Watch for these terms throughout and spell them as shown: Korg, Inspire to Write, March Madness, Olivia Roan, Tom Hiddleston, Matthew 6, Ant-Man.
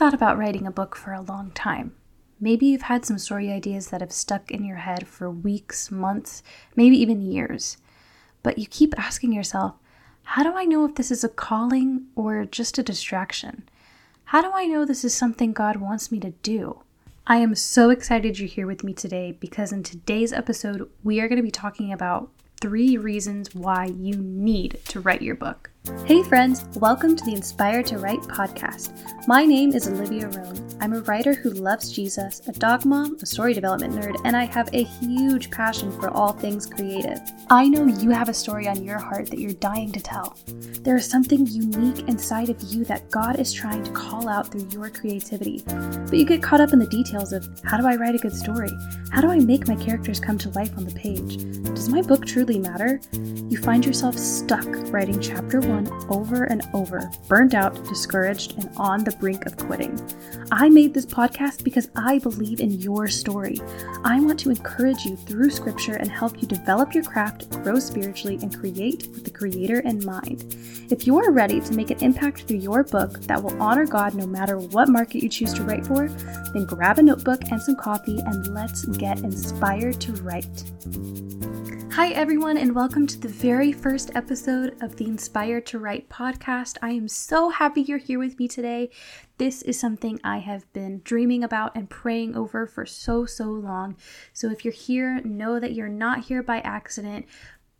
thought about writing a book for a long time. Maybe you've had some story ideas that have stuck in your head for weeks, months, maybe even years. But you keep asking yourself, how do I know if this is a calling or just a distraction? How do I know this is something God wants me to do? I am so excited you're here with me today because in today's episode, we are going to be talking about 3 reasons why you need to write your book. Hey friends, welcome to the Inspire to Write podcast. My name is Olivia Roan. I'm a writer who loves Jesus, a dog mom, a story development nerd, and I have a huge passion for all things creative. I know you have a story on your heart that you're dying to tell. There is something unique inside of you that God is trying to call out through your creativity. But you get caught up in the details of, how do I write a good story? How do I make my characters come to life on the page? Does my book truly matter? You find yourself stuck writing chapter 1 over and over, burned out, discouraged, and on the brink of quitting. I made this podcast because I believe in your story. I want to encourage you through scripture and help you develop your craft, grow spiritually, and create with the Creator in mind. If you are ready to make an impact through your book that will honor God no matter what market you choose to write for, then grab a notebook and some coffee and let's get inspired to write. Hi everyone, and welcome to the very first episode of the Inspire to Write podcast. I am so happy you're here with me today. This is something I have been dreaming about and praying over for so long. So if you're here, know that you're not here by accident,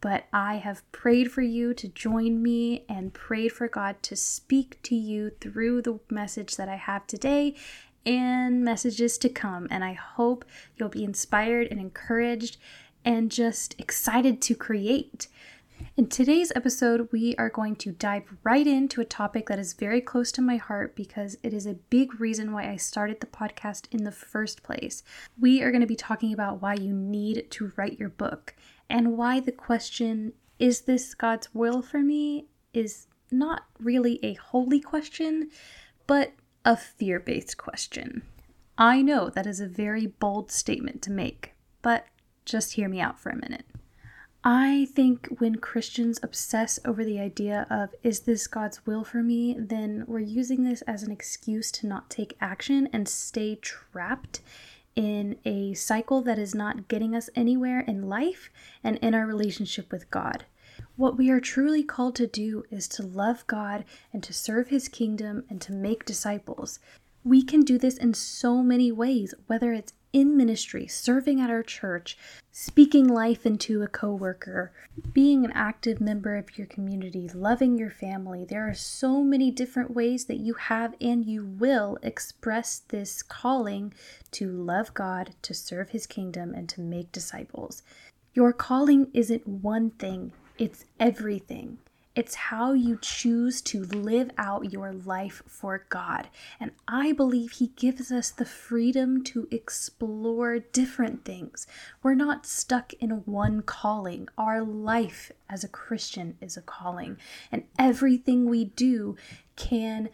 but I have prayed for you to join me and prayed for God to speak to you through the message that I have today and messages to come. And I hope you'll be inspired and encouraged and just excited to create. In today's episode, we are going to dive right into a topic that is very close to my heart because it is a big reason why I started the podcast in the first place. We are going to be talking about why you need to write your book and why the question, is this God's will for me, is not really a holy question, but a fear-based question. I know that is a very bold statement to make, but just hear me out for a minute. I think when Christians obsess over the idea of, is this God's will for me, then we're using this as an excuse to not take action and stay trapped in a cycle that is not getting us anywhere in life and in our relationship with God. What we are truly called to do is to love God and to serve His kingdom and to make disciples. We can do this in so many ways, whether it's in ministry, serving at our church, speaking life into a coworker, being an active member of your community, loving your family. There are so many different ways that you have and you will express this calling to love God, to serve His kingdom, and to make disciples. Your calling isn't one thing, it's everything. It's how you choose to live out your life for God. And I believe He gives us the freedom to explore different things. We're not stuck in one calling. Our life as a Christian is a calling. And everything we do can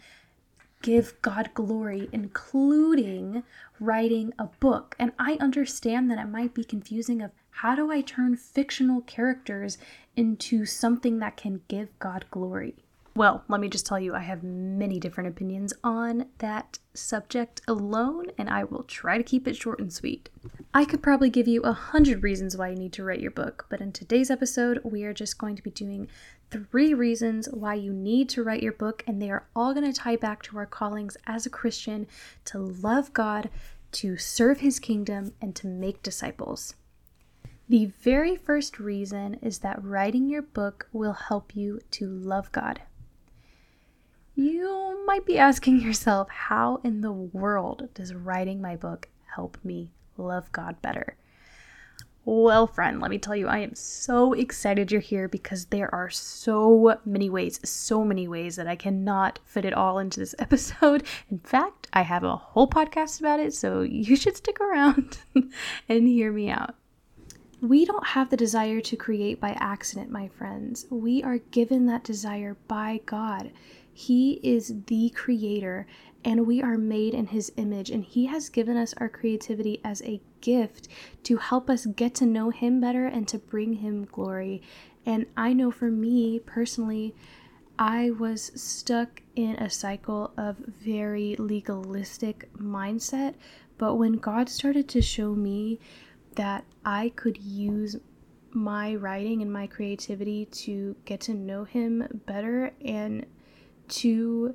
give God glory, including writing a book. And I understand that it might be confusing of, how do I turn fictional characters into something that can give God glory? Well, let me just tell you, I have many different opinions on that subject alone, and I will try to keep it short and sweet. I could probably give you 100 reasons why you need to write your book, but in today's episode, we are just going to be doing 3 reasons why you need to write your book, and they are all going to tie back to our callings as a Christian to love God, to serve His kingdom, and to make disciples. The very first reason is that writing your book will help you to love God. You might be asking yourself, how in the world does writing my book help me love God better? Well, friend, let me tell you, I am so excited you're here because there are so many ways that I cannot fit it all into this episode. In fact, I have a whole podcast about it, so you should stick around and hear me out. We don't have the desire to create by accident, my friends. We are given that desire by God. He is the creator, and we are made in His image, and He has given us our creativity as a gift to help us get to know Him better and to bring Him glory. And I know for me personally, I was stuck in a cycle of very legalistic mindset, but when God started to show me that I could use my writing and my creativity to get to know him better and to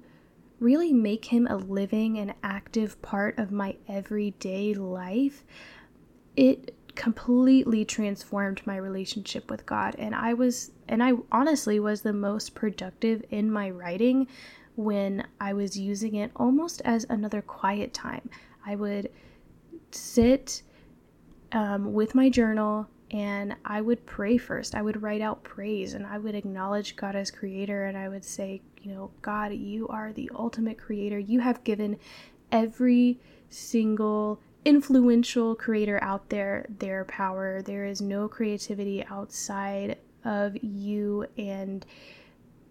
really make him a living and active part of my everyday life, it completely transformed my relationship with God. And I honestly was the most productive in my writing when I was using it almost as another quiet time. I would sit with my journal and I would pray first. I would write out praise and I would acknowledge God as creator, and I would say, you know, God, you are the ultimate creator. You have given every single influential creator out there their power. There is no creativity outside of you, and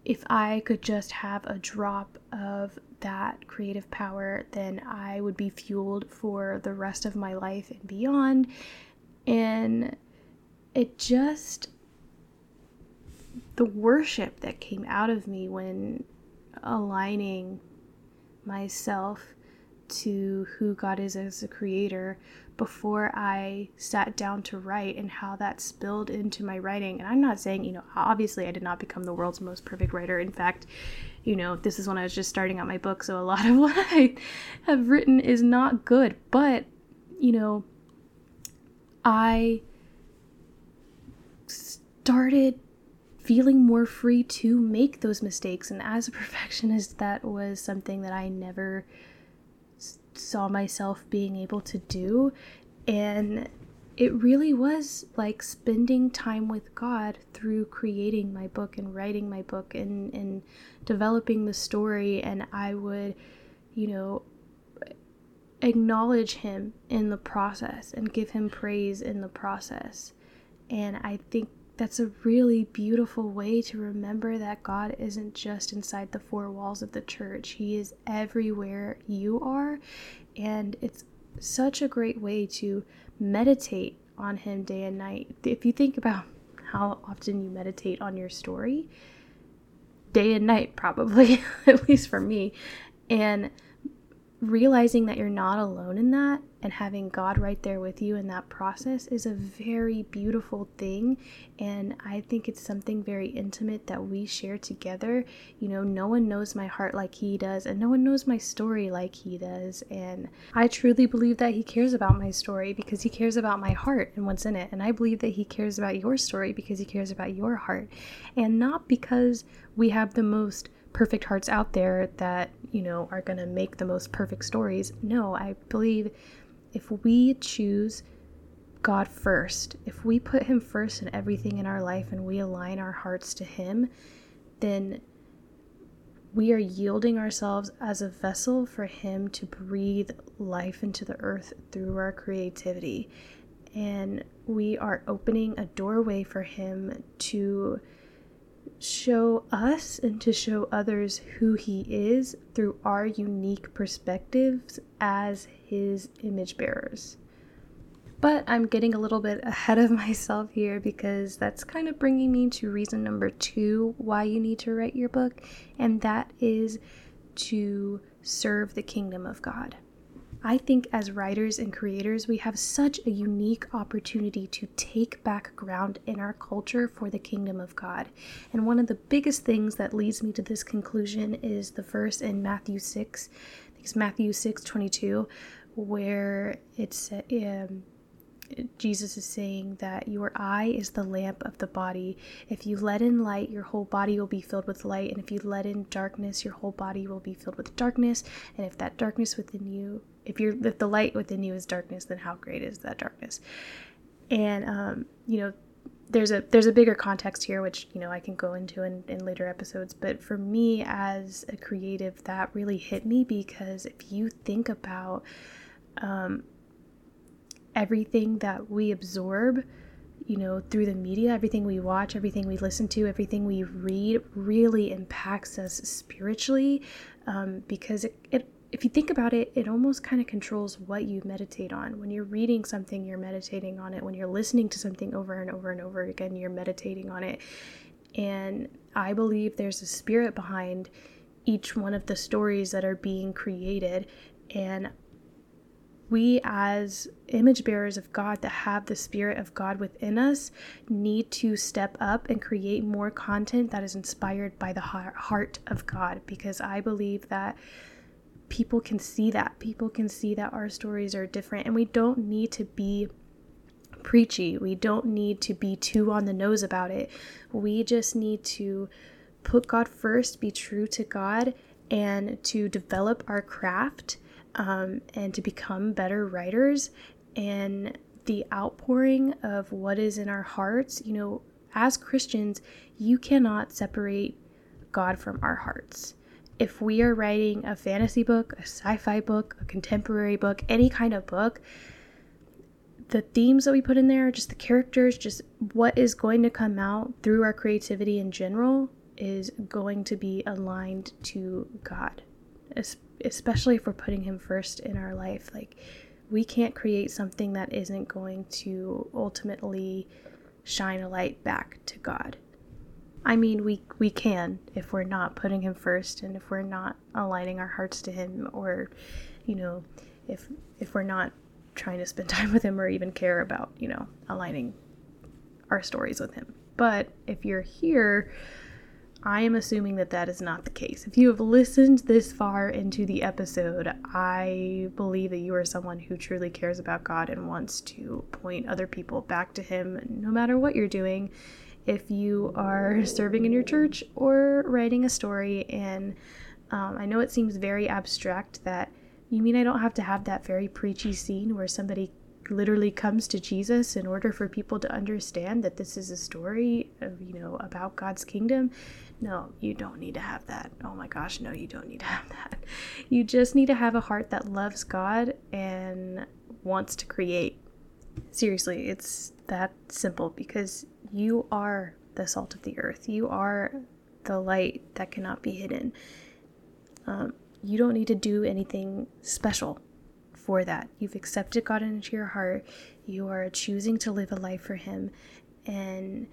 if I could just have a drop of that creative power, then I would be fueled for the rest of my life and beyond. And it just, the worship that came out of me when aligning myself to who God is as a creator before I sat down to write, and how that spilled into my writing. And I'm not saying, you know, obviously I did not become the world's most perfect writer. In fact, you know, this is when I was just starting out my book, so a lot of what I have written is not good. But, you know, I started feeling more free to make those mistakes. And as a perfectionist, that was something that I never saw myself being able to do. And it really was like spending time with God through creating my book and writing my book and developing the story. And I would, you know, acknowledge him in the process and give him praise in the process. And I think that's a really beautiful way to remember that God isn't just inside the four walls of the church. He is everywhere you are. And it's such a great way to meditate on him day and night. If you think about how often you meditate on your story, day and night, probably, at least for me, and realizing that you're not alone in that and having God right there with you in that process is a very beautiful thing. And I think it's something very intimate that we share together. You know, no one knows my heart like he does, and no one knows my story like he does. And I truly believe that he cares about my story because he cares about my heart and what's in it. And I believe that he cares about your story because he cares about your heart. And not because we have the most perfect hearts out there that, you know, are going to make the most perfect stories. No, I believe if we choose God first, if we put him first in everything in our life and we align our hearts to him, then we are yielding ourselves as a vessel for him to breathe life into the earth through our creativity. And we are opening a doorway for him to show us and to show others who he is through our unique perspectives as his image bearers. But I'm getting a little bit ahead of myself here, because that's kind of bringing me to reason number 2 why you need to write your book, and that is to serve the kingdom of God. I think as writers and creators, we have such a unique opportunity to take back ground in our culture for the kingdom of God. And one of the biggest things that leads me to this conclusion is the verse in Matthew 6, I think it's Matthew 6:22, where it's Jesus is saying that your eye is the lamp of the body. If you let in light, your whole body will be filled with light. And if you let in darkness, your whole body will be filled with darkness. And if that darkness within you, if the light within you is darkness, then how great is that darkness? And, you know, there's a bigger context here, which, you know, I can go into in later episodes. But for me as a creative, that really hit me, because if you think about, everything that we absorb, you know, through the media, everything we watch, everything we listen to, everything we read really impacts us spiritually, because if you think about it, it almost kind of controls what you meditate on. When you're reading something, you're meditating on it. When you're listening to something over and over and over again, you're meditating on it. And I believe there's a spirit behind each one of the stories that are being created, and we as image bearers of God that have the Spirit of God within us need to step up and create more content that is inspired by the heart of God, because I believe that people can see that. People can see that our stories are different, and we don't need to be preachy. We don't need to be too on the nose about it. We just need to put God first, be true to God, and to develop our craft and to become better writers. And the outpouring of what is in our hearts, you know, as Christians, you cannot separate God from our hearts. If we are writing a fantasy book, a sci-fi book, a contemporary book, any kind of book, the themes that we put in there, just the characters, just what is going to come out through our creativity in general is going to be aligned to God, especially if we're putting him first in our life. Like, we can't create something that isn't going to ultimately shine a light back to God. I mean, we can if we're not putting him first, and if we're not aligning our hearts to him, or, you know, if we're not trying to spend time with him or even care about, you know, aligning our stories with him. But if you're here, I am assuming that that is not the case. If you have listened this far into the episode, I believe that you are someone who truly cares about God and wants to point other people back to him no matter what you're doing. If you are serving in your church or writing a story, and I know it seems very abstract, that you mean I don't have to have that very preachy scene where somebody literally comes to Jesus in order for people to understand that this is a story of, you know, about God's kingdom? No, you don't need to have that. Oh my gosh, no, you don't need to have that. You just need to have a heart that loves God and wants to create. Seriously, it's that simple, because you are the salt of the earth. You are the light that cannot be hidden. You don't need to do anything special for that. You've accepted God into your heart. You are choosing to live a life for him, and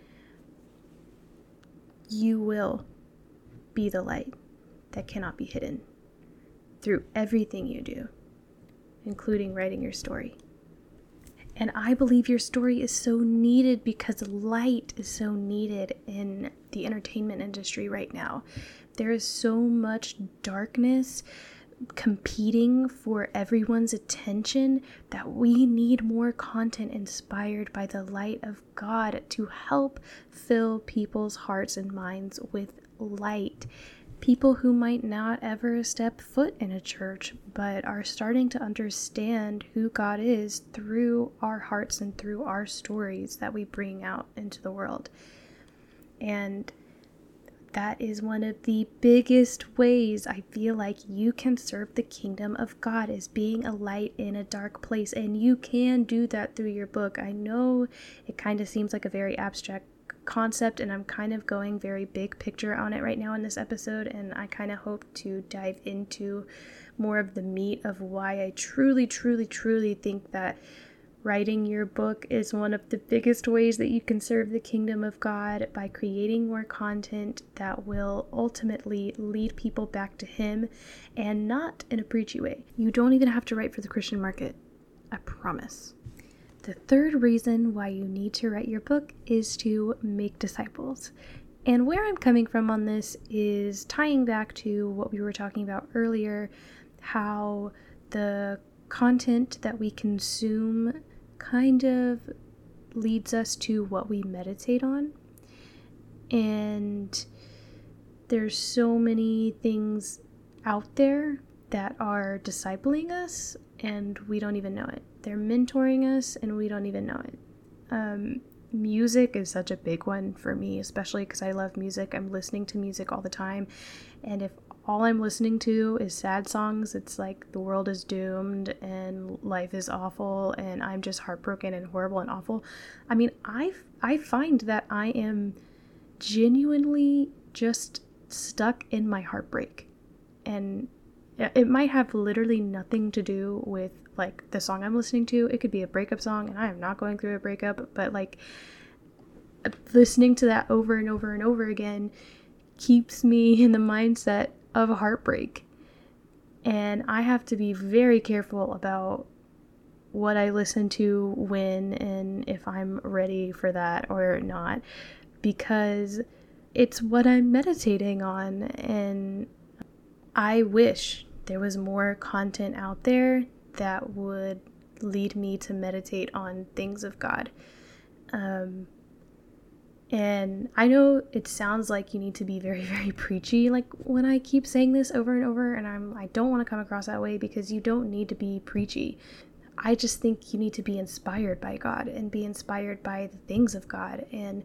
you will be the light that cannot be hidden through everything you do, including writing your story. And I believe your story is so needed, because light is so needed in the entertainment industry right now. There is so much darkness competing for everyone's attention that we need more content inspired by the light of God to help fill people's hearts and minds with light. People who might not ever step foot in a church, but are starting to understand who God is through our hearts and through our stories that we bring out into the world. And that is one of the biggest ways I feel like you can serve the kingdom of God, is being a light in a dark place. And you can do that through your book. I know it kind of seems like a very abstract concept, and I'm kind of going very big picture on it right now in this episode, and I kind of hope to dive into more of the meat of why I truly think that writing your book is one of the biggest ways that you can serve the kingdom of God, by creating more content that will ultimately lead people back to him, and not in a preachy way. You don't even have to write for the Christian market, I promise. The third reason why you need to write your book is to make disciples. And where I'm coming from on this is tying back to what we were talking about earlier, how the content that we consume kind of leads us to what we meditate on. And there's so many things out there that are discipling us, and we don't even know it. They're mentoring us, and we don't even know it. Music is such a big one for me, especially because I love music. I'm listening to music all the time, and if all I'm listening to is sad songs, it's like the world is doomed and life is awful and I'm just heartbroken and horrible and awful. I mean, I find that I am genuinely just stuck in my heartbreak, and it might have literally nothing to do with, like, the song I'm listening to. It could be a breakup song, and I am not going through a breakup, but, like, listening to that over and over and over again keeps me in the mindset of heartbreak. And I have to be very careful about what I listen to, when, and if I'm ready for that or not, because it's what I'm meditating on. And I wish there was more content out there that would lead me to meditate on things of God. And I know it sounds like you need to be very, very preachy. Like when I keep saying this over and over, and I don't want to come across that way, because you don't need to be preachy. I just think you need to be inspired by God and be inspired by the things of God and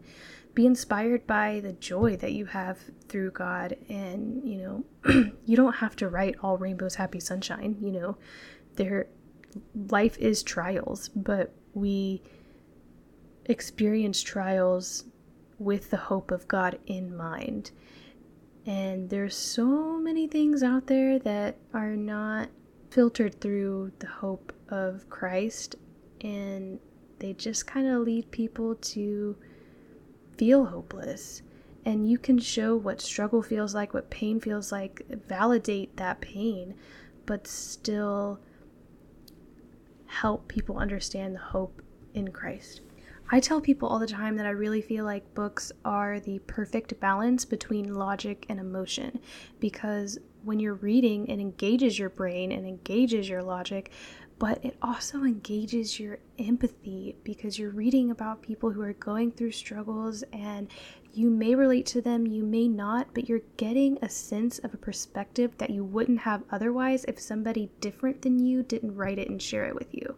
be inspired by the joy that you have through God. And, you know, you don't have to write all rainbows, happy sunshine, you know, life is trials, but we experience trials with the hope of God in mind. And there's so many things out there that are not filtered through the hope of Christ, and they just kind of lead people to feel hopeless. And you can show what struggle feels like, what pain feels like, validate that pain, but still help people understand the hope in Christ. I tell people all the time that I really feel like books are the perfect balance between logic and emotion, because when you're reading, it engages your brain and engages your logic, but it also engages your empathy, because you're reading about people who are going through struggles, and you may relate to them, you may not, but you're getting a sense of a perspective that you wouldn't have otherwise if somebody different than you didn't write it and share it with you.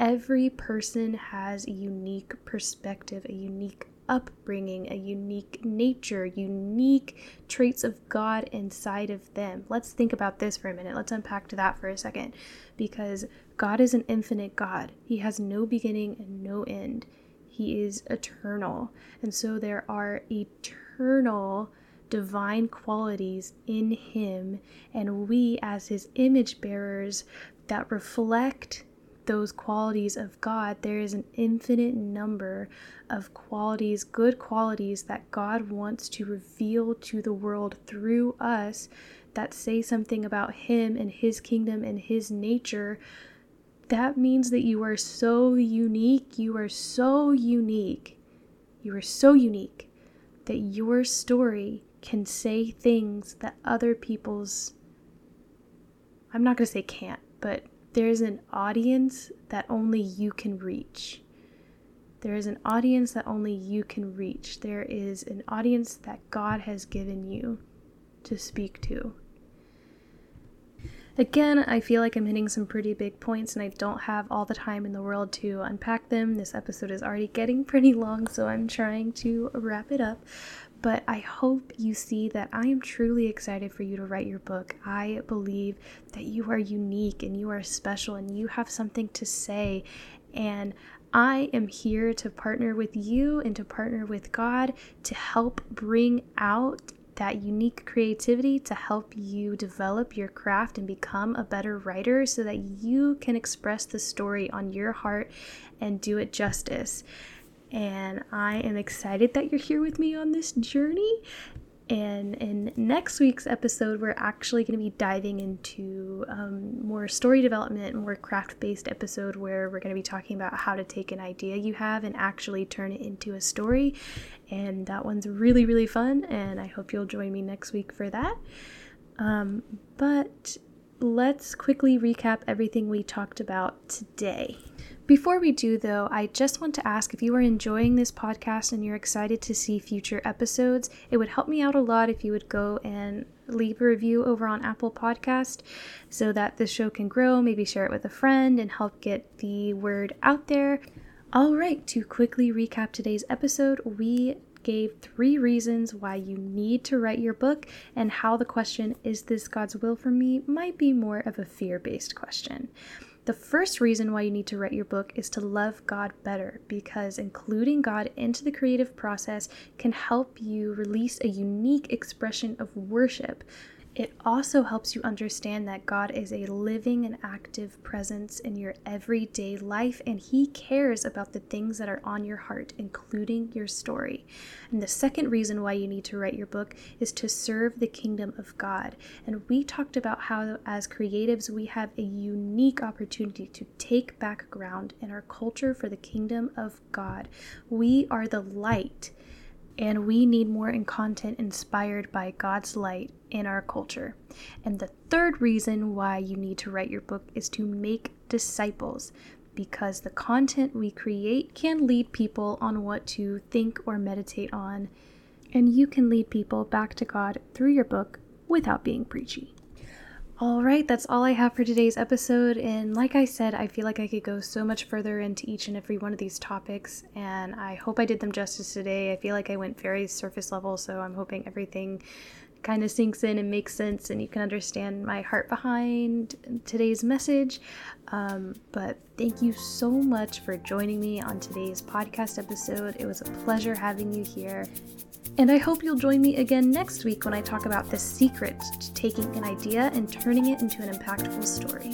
Every person has a unique perspective, a unique upbringing, a unique nature, unique traits of God inside of them. Let's think about this for a minute. Let's unpack that for a second, because God is an infinite God. He has no beginning and no end. He is eternal. And so there are eternal divine qualities in him, and we as his image bearers that reflect those qualities of God. There is an infinite number of qualities, good qualities, that God wants to reveal to the world through us, that say something about him and his kingdom and his nature. That means that you are so unique. You are so unique. You are so unique that your story can say things that other people's, I'm not going to say can't, but there's an audience that only you can reach. There is an audience that only you can reach. There is an audience that God has given you to speak to. Again, I feel like I'm hitting some pretty big points, and I don't have all the time in the world to unpack them. This episode is already getting pretty long, so I'm trying to wrap it up. But I hope you see that I am truly excited for you to write your book. I believe that you are unique and you are special and you have something to say. And I am here to partner with you and to partner with God to help bring out that unique creativity, to help you develop your craft and become a better writer, so that you can express the story on your heart and do it justice. And I am excited that you're here with me on this journey. And in next week's episode, we're actually going to be diving into more story development, more craft-based episode, where we're going to be talking about how to take an idea you have and actually turn it into a story. And that one's really, really fun. And I hope you'll join me next week for that. But let's quickly recap everything we talked about today. Before we do, though, I just want to ask, if you are enjoying this podcast and you're excited to see future episodes, it would help me out a lot if you would go and leave a review over on Apple Podcast, so that the show can grow. Maybe share it with a friend and help get the word out there. All right, to quickly recap today's episode, we gave 3 reasons why you need to write your book, and how the question, "Is this God's will for me?" might be more of a fear-based question. The first reason why you need to write your book is to love God better, because including God into the creative process can help you release a unique expression of worship. It also helps you understand that God is a living and active presence in your everyday life, and He cares about the things that are on your heart, including your story. And the second reason why you need to write your book is to serve the kingdom of God. And we talked about how, as creatives, we have a unique opportunity to take back ground in our culture for the kingdom of God. We are the light. And we need more content inspired by God's light in our culture. And the third reason why you need to write your book is to make disciples, because the content we create can lead people on what to think or meditate on, and you can lead people back to God through your book without being preachy. All right, that's all I have for today's episode, and like I said, I feel like I could go so much further into each and every one of these topics, and I hope I did them justice today. I feel like I went very surface level, so I'm hoping everything kind of sinks in and makes sense, and you can understand my heart behind today's message. But thank you so much for joining me on today's podcast episode. It was a pleasure having you here. And I hope you'll join me again next week when I talk about the secret to taking an idea and turning it into an impactful story.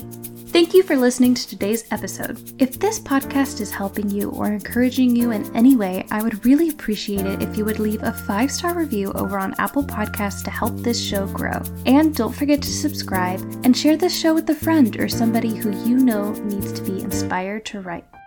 Thank you for listening to today's episode. If this podcast is helping you or encouraging you in any way, I would really appreciate it if you would leave a 5-star review over on Apple Podcasts to help this show grow. And don't forget to subscribe and share this show with a friend or somebody who you know needs to be inspired to write.